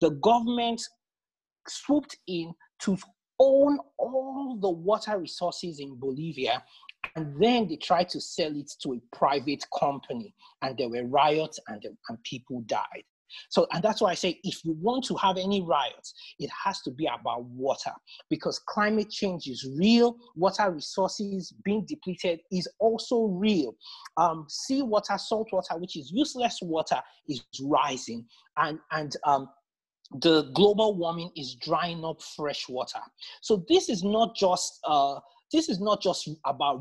The government swooped in to own all the water resources in Bolivia, and then they tried to sell it to a private company, and there were riots and people died. So, and that's why I say, if you want to have any riots, it has to be about water, because climate change is real. Water resources being depleted is also real. Seawater, salt water, which is useless water, is rising, and the global warming is drying up fresh water. So this is not just about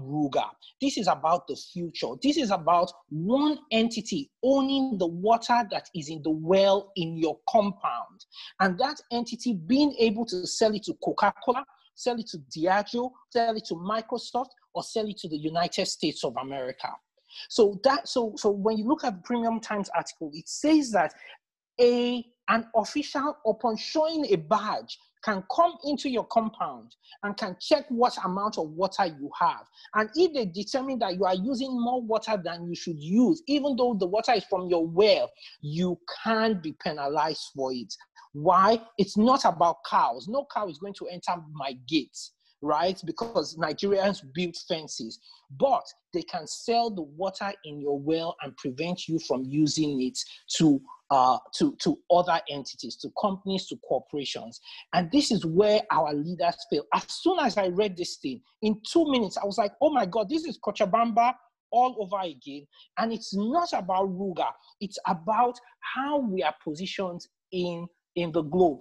Ruga. This is about the future. This is about one entity owning the water that is in the well in your compound. And that entity being able to sell it to Coca-Cola, sell it to Diageo, sell it to Microsoft, or sell it to the United States of America. So when you look at the Premium Times article, it says that an official, upon showing a badge, can come into your compound and can check what amount of water you have. And if they determine that you are using more water than you should use, even though the water is from your well, you can be penalized for it. Why? It's not about cows. No cow is going to enter my gates, right? Because Nigerians build fences. But they can sell the water in your well and prevent you from using it to other entities, to companies, to corporations. And this is where our leaders fail. As soon as I read this thing, in 2 minutes, I was like, oh my God, this is Cochabamba all over again. And it's not about Ruga. It's about how we are positioned in the globe.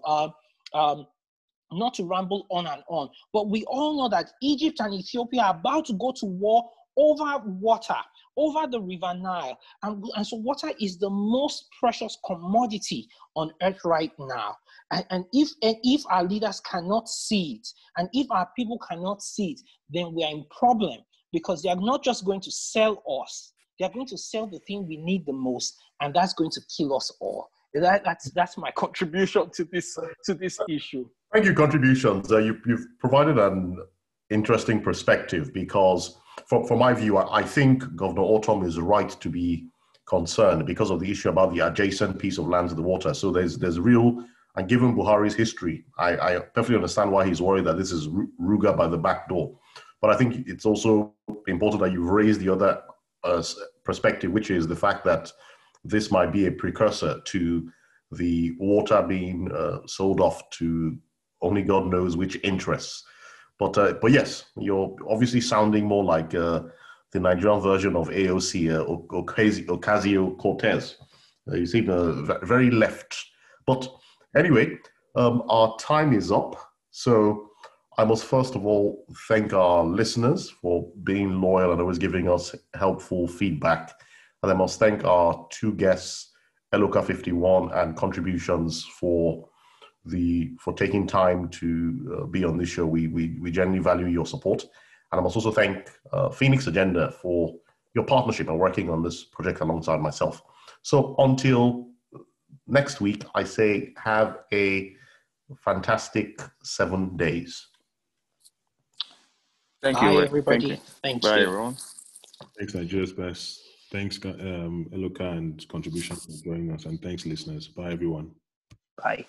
Not to ramble on and on, but we all know that Egypt and Ethiopia are about to go to war over water, over the River Nile. And so water is the most precious commodity on earth right now. And if our leaders cannot see it, and if our people cannot see it, then we are in problem, because they are not just going to sell us, they are going to sell the thing we need the most, and that's going to kill us all. That's my contribution to this issue. Thank you, Contributions. You've provided an interesting perspective, because from my view, I think Governor Ortom is right to be concerned because of the issue about the adjacent piece of land to the water. So there's real, and given Buhari's history, I perfectly understand why he's worried that this is Ruga by the back door. But I think it's also important that you've raised the other perspective, which is the fact that this might be a precursor to the water being sold off to only God knows which interests. But yes, you're obviously sounding more like the Nigerian version of AOC, Ocasio-Cortez. You seem very left. But anyway, our time is up. So I must first of all thank our listeners for being loyal and always giving us helpful feedback. And I must thank our two guests, Eloka51 and Contributions, for taking time to be on this show. We genuinely value your support. And I must also thank Phoenix Agenda for your partnership and working on this project alongside myself. So until next week, I say have a fantastic 7 days. Thank you. Bye, everybody. Thank you. Bye, everyone. Thanks, Nigeria's best. Thanks, Eloka and Contributions, for joining us. And thanks, listeners. Bye, everyone. Bye.